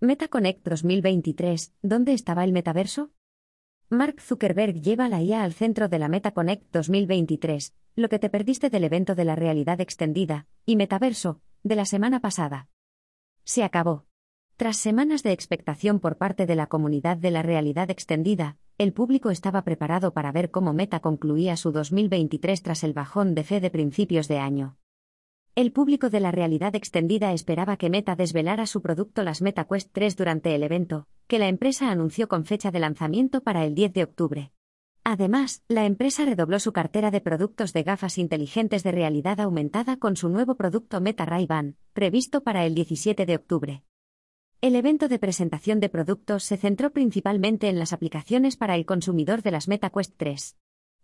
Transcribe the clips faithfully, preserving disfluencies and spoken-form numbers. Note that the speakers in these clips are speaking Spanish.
Meta Connect dos mil veintitrés, ¿dónde estaba el metaverso? Mark Zuckerberg lleva la I A al centro de la Meta Connect dos mil veintitrés, lo que te perdiste del evento de la realidad extendida y metaverso de la semana pasada. Se acabó. Tras semanas de expectación por parte de la comunidad de la realidad extendida, el público estaba preparado para ver cómo Meta concluía su dos mil veintitrés tras el bajón de fe de principios de año. El público de la realidad extendida esperaba que Meta desvelara su producto, las Meta Quest tres, durante el evento, que la empresa anunció con fecha de lanzamiento para el diez de octubre. Además, la empresa redobló su cartera de productos de gafas inteligentes de realidad aumentada con su nuevo producto Meta Ray-Ban, previsto para el diecisiete de octubre. El evento de presentación de productos se centró principalmente en las aplicaciones para el consumidor de las Meta Quest tres.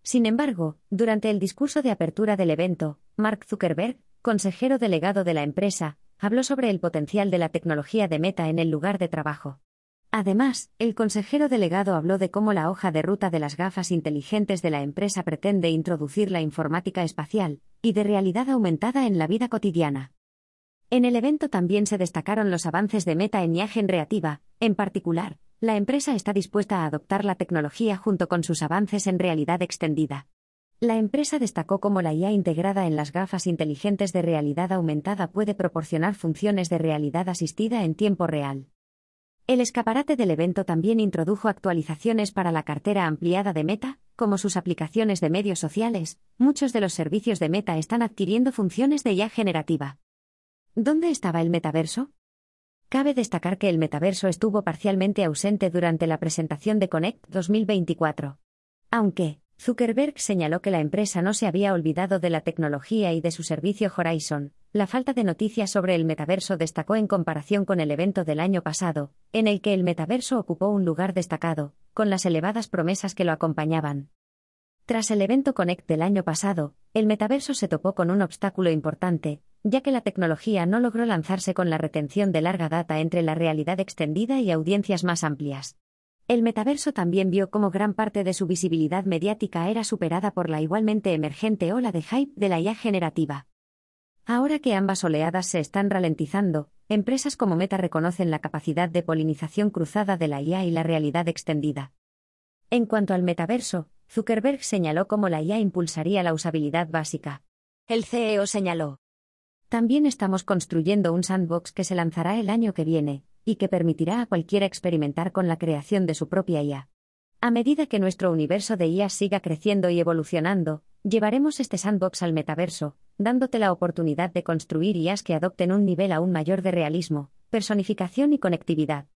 Sin embargo, durante el discurso de apertura del evento, Mark Zuckerberg, consejero delegado de la empresa, habló sobre el potencial de la tecnología de Meta en el lugar de trabajo. Además, el consejero delegado habló de cómo la hoja de ruta de las gafas inteligentes de la empresa pretende introducir la informática espacial y de realidad aumentada en la vida cotidiana. En el evento también se destacaron los avances de Meta en I A generativa. En particular, la empresa está dispuesta a adoptar la tecnología junto con sus avances en realidad extendida. La empresa destacó cómo la I A integrada en las gafas inteligentes de realidad aumentada puede proporcionar funciones de realidad asistida en tiempo real. El escaparate del evento también introdujo actualizaciones para la cartera ampliada de Meta, como sus aplicaciones de medios sociales. Muchos de los servicios de Meta están adquiriendo funciones de I A generativa. ¿Dónde estaba el metaverso? Cabe destacar que el metaverso estuvo parcialmente ausente durante la presentación de Connect dos mil veinticuatro. Aunque Zuckerberg señaló que la empresa no se había olvidado de la tecnología y de su servicio Horizon, la falta de noticias sobre el metaverso destacó en comparación con el evento del año pasado, en el que el metaverso ocupó un lugar destacado, con las elevadas promesas que lo acompañaban. Tras el evento Connect del año pasado, el metaverso se topó con un obstáculo importante, ya que la tecnología no logró lanzarse con la retención de larga data entre la realidad extendida y audiencias más amplias. El metaverso también vio cómo gran parte de su visibilidad mediática era superada por la igualmente emergente ola de hype de la I A generativa. Ahora que ambas oleadas se están ralentizando, empresas como Meta reconocen la capacidad de polinización cruzada de la I A y la realidad extendida. En cuanto al metaverso, Zuckerberg señaló cómo la I A impulsaría la usabilidad básica. El C E O señaló: "También estamos construyendo un sandbox que se lanzará el año que viene y que permitirá a cualquiera experimentar con la creación de su propia I A. A medida que nuestro universo de I A siga creciendo y evolucionando, llevaremos este sandbox al metaverso, dándote la oportunidad de construir I As que adopten un nivel aún mayor de realismo, personificación y conectividad".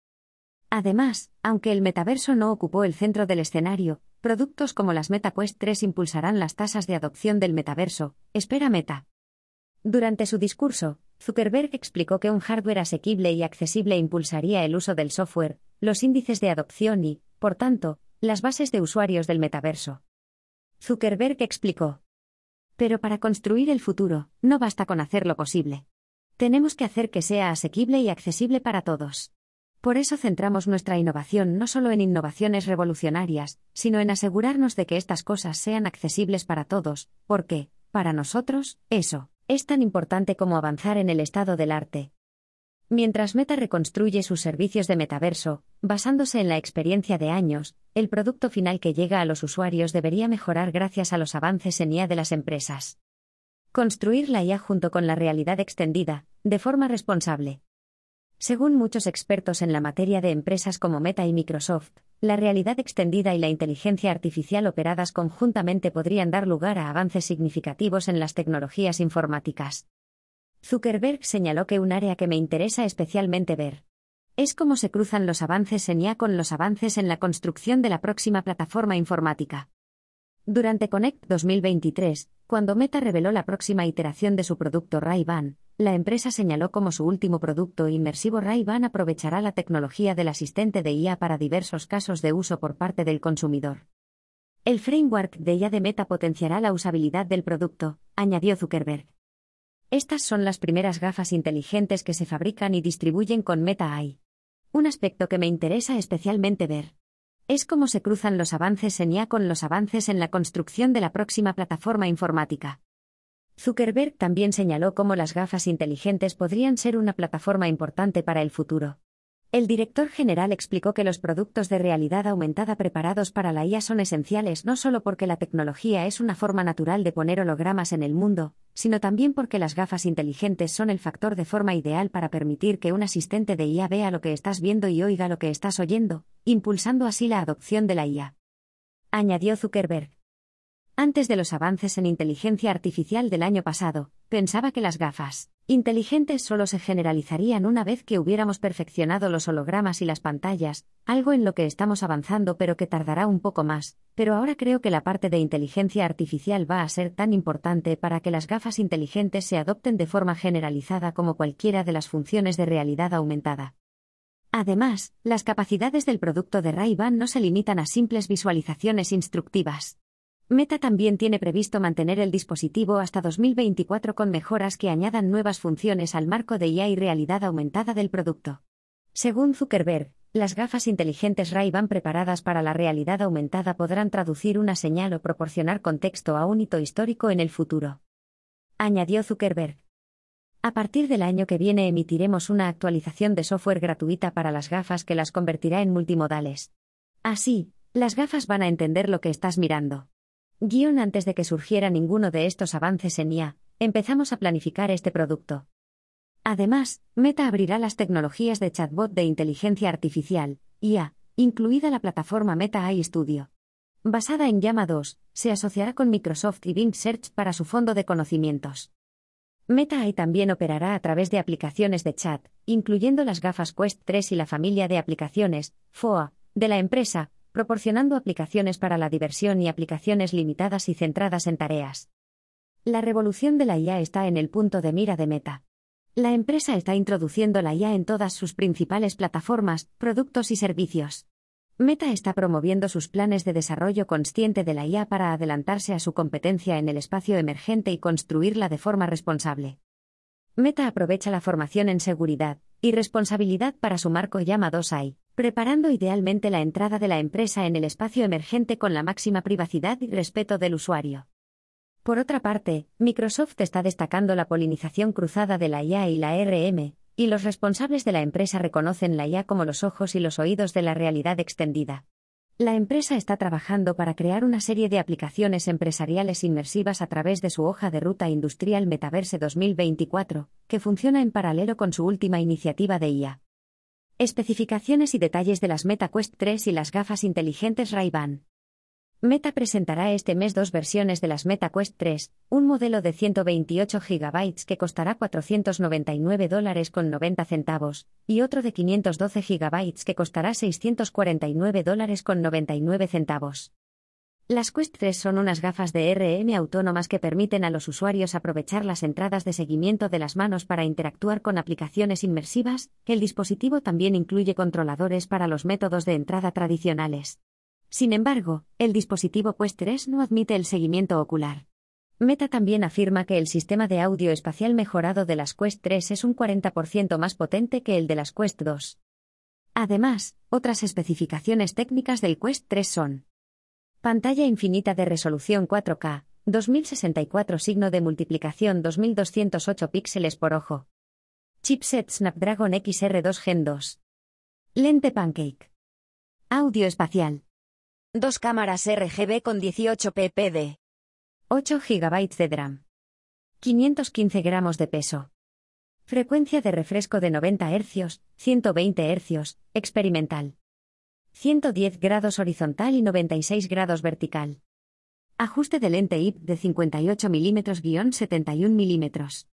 Además, aunque el metaverso no ocupó el centro del escenario, productos como las Meta Quest tres impulsarán las tasas de adopción del metaverso, espera Meta. Durante su discurso, Zuckerberg explicó que un hardware asequible y accesible impulsaría el uso del software, los índices de adopción y, por tanto, las bases de usuarios del metaverso. Zuckerberg explicó: "Pero para construir el futuro, no basta con hacerlo posible. Tenemos que hacer que sea asequible y accesible para todos. Por eso centramos nuestra innovación no solo en innovaciones revolucionarias, sino en asegurarnos de que estas cosas sean accesibles para todos, porque, para nosotros, eso es tan importante como avanzar en el estado del arte". Mientras Meta reconstruye sus servicios de metaverso, basándose en la experiencia de años, el producto final que llega a los usuarios debería mejorar gracias a los avances en I A de las empresas. Construir la I A junto con la realidad extendida, de forma responsable. Según muchos expertos en la materia de empresas como Meta y Microsoft, la realidad extendida y la inteligencia artificial operadas conjuntamente podrían dar lugar a avances significativos en las tecnologías informáticas. Zuckerberg señaló que un área que me interesa especialmente ver es cómo se cruzan los avances en I A con los avances en la construcción de la próxima plataforma informática. Durante Connect dos mil veintitrés, cuando Meta reveló la próxima iteración de su producto Ray-Ban, la empresa señaló cómo su último producto inmersivo Ray-Ban aprovechará la tecnología del asistente de I A para diversos casos de uso por parte del consumidor. "El framework de I A de Meta potenciará la usabilidad del producto", añadió Zuckerberg. Estas son las primeras gafas inteligentes que se fabrican y distribuyen con Meta A I. "Un aspecto que me interesa especialmente ver es cómo se cruzan los avances en I A con los avances en la construcción de la próxima plataforma informática". Zuckerberg también señaló cómo las gafas inteligentes podrían ser una plataforma importante para el futuro. El director general explicó que los productos de realidad aumentada preparados para la I A son esenciales no solo porque la tecnología es una forma natural de poner hologramas en el mundo, sino también porque las gafas inteligentes son el factor de forma ideal para permitir que un asistente de I A vea lo que estás viendo y oiga lo que estás oyendo, impulsando así la adopción de la I A. Añadió Zuckerberg. Antes de los avances en inteligencia artificial del año pasado, pensaba que las gafas inteligentes solo se generalizarían una vez que hubiéramos perfeccionado los hologramas y las pantallas, algo en lo que estamos avanzando pero que tardará un poco más, pero ahora creo que la parte de inteligencia artificial va a ser tan importante para que las gafas inteligentes se adopten de forma generalizada como cualquiera de las funciones de realidad aumentada. Además, las capacidades del producto de Ray-Ban no se limitan a simples visualizaciones instructivas. Meta también tiene previsto mantener el dispositivo hasta dos mil veinticuatro con mejoras que añadan nuevas funciones al marco de I A y realidad aumentada del producto. Según Zuckerberg, las gafas inteligentes Ray-Ban preparadas para la realidad aumentada podrán traducir una señal o proporcionar contexto a un hito histórico en el futuro. Añadió Zuckerberg. A partir del año que viene emitiremos una actualización de software gratuita para las gafas que las convertirá en multimodales. Así, las gafas van a entender lo que estás mirando. Guión antes de que surgiera ninguno de estos avances en I A, empezamos a planificar este producto. Además, Meta abrirá las tecnologías de chatbot de inteligencia artificial, I A, incluida la plataforma Meta A I Studio. Basada en Llama dos, se asociará con Microsoft y Bing Search para su fondo de conocimientos. Meta A I también operará a través de aplicaciones de chat, incluyendo las gafas Quest tres y la familia de aplicaciones, F O A, de la empresa, proporcionando aplicaciones para la diversión y aplicaciones limitadas y centradas en tareas. La revolución de la I A está en el punto de mira de Meta. La empresa está introduciendo la I A en todas sus principales plataformas, productos y servicios. Meta está promoviendo sus planes de desarrollo consciente de la I A para adelantarse a su competencia en el espacio emergente y construirla de forma responsable. Meta aprovecha la formación en seguridad y responsabilidad para su marco Llama dos A I. Preparando idealmente la entrada de la empresa en el espacio emergente con la máxima privacidad y respeto del usuario. Por otra parte, Microsoft está destacando la polinización cruzada de la I A y la R M, y los responsables de la empresa reconocen la I A como los ojos y los oídos de la realidad extendida. La empresa está trabajando para crear una serie de aplicaciones empresariales inmersivas a través de su hoja de ruta industrial Metaverse dos mil veinticuatro, que funciona en paralelo con su última iniciativa de I A. Especificaciones y detalles de las Meta Quest tres y las gafas inteligentes Ray-Ban. Meta presentará este mes dos versiones de las Meta Quest tres, un modelo de ciento veintiocho gigabytes que costará cuatrocientos noventa y nueve dólares con noventa centavos, y otro de quinientos doce gigabytes que costará seiscientos cuarenta y nueve dólares con noventa y nueve centavos. Las Quest tres son unas gafas de R M autónomas que permiten a los usuarios aprovechar las entradas de seguimiento de las manos para interactuar con aplicaciones inmersivas. El dispositivo también incluye controladores para los métodos de entrada tradicionales. Sin embargo, el dispositivo Quest tres no admite el seguimiento ocular. Meta también afirma que el sistema de audio espacial mejorado de las Quest tres es un cuarenta por ciento más potente que el de las Quest dos. Además, otras especificaciones técnicas del Quest tres son: pantalla infinita de resolución cuatro K, dos mil sesenta y cuatro signo de multiplicación dos mil doscientos ocho píxeles por ojo. Chipset Snapdragon X R dos Gen dos. Lente Pancake. Audio espacial. Dos cámaras R G B con dieciocho megapíxeles. ocho gigabytes de D RAM. quinientos quince gramos de peso. Frecuencia de refresco de noventa hercios, ciento veinte hercios, experimental. ciento diez grados horizontal y noventa y seis grados vertical. Ajuste de lente I P de cincuenta y ocho milímetros setenta y uno milímetros.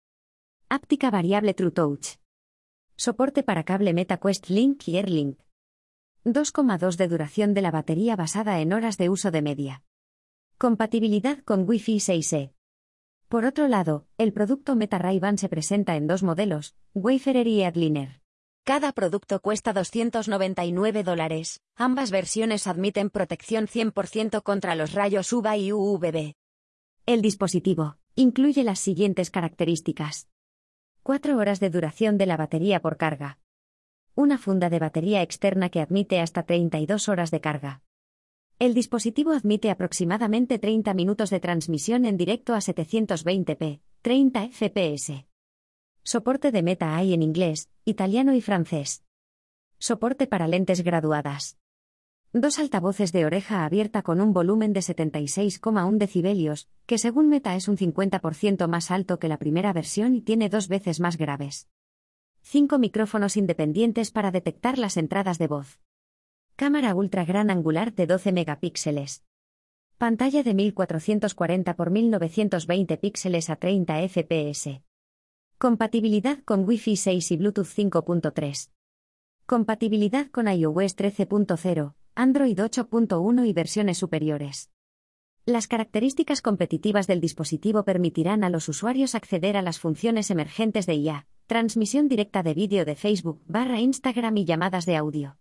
Áptica variable TrueTouch. Soporte para cable Meta Quest Link y Air Link. dos coma dos de duración de la batería basada en horas de uso de media. Compatibilidad con Wi-Fi seis E. Por otro lado, el producto Meta Ray-Ban se presenta en dos modelos, Wayfarer y Adliner. Cada producto cuesta doscientos noventa y nueve dólares. Ambas versiones admiten protección cien por ciento contra los rayos U V A y U V B. El dispositivo incluye las siguientes características: cuatro horas de duración de la batería por carga. Una funda de batería externa que admite hasta treinta y dos horas de carga. El dispositivo admite aproximadamente treinta minutos de transmisión en directo a setecientos veinte p, treinta efe pe ese. Soporte de Meta A I en inglés, italiano y francés. soporte para lentes graduadas. Dos altavoces de oreja abierta con un volumen de setenta y seis coma uno decibelios, que según Meta es un cincuenta por ciento más alto que la primera versión y tiene dos veces más graves. Cinco micrófonos independientes para detectar las entradas de voz. Cámara ultra gran angular de doce megapíxeles. Pantalla de mil cuatrocientos cuarenta por mil novecientos veinte píxeles a treinta F P S. Compatibilidad con Wi-Fi seis y Bluetooth cinco punto tres. Compatibilidad con i O S trece punto cero, Android ocho punto uno y versiones superiores. Las características competitivas del dispositivo permitirán a los usuarios acceder a las funciones emergentes de I A, transmisión directa de vídeo de Facebook barra Instagram y llamadas de audio.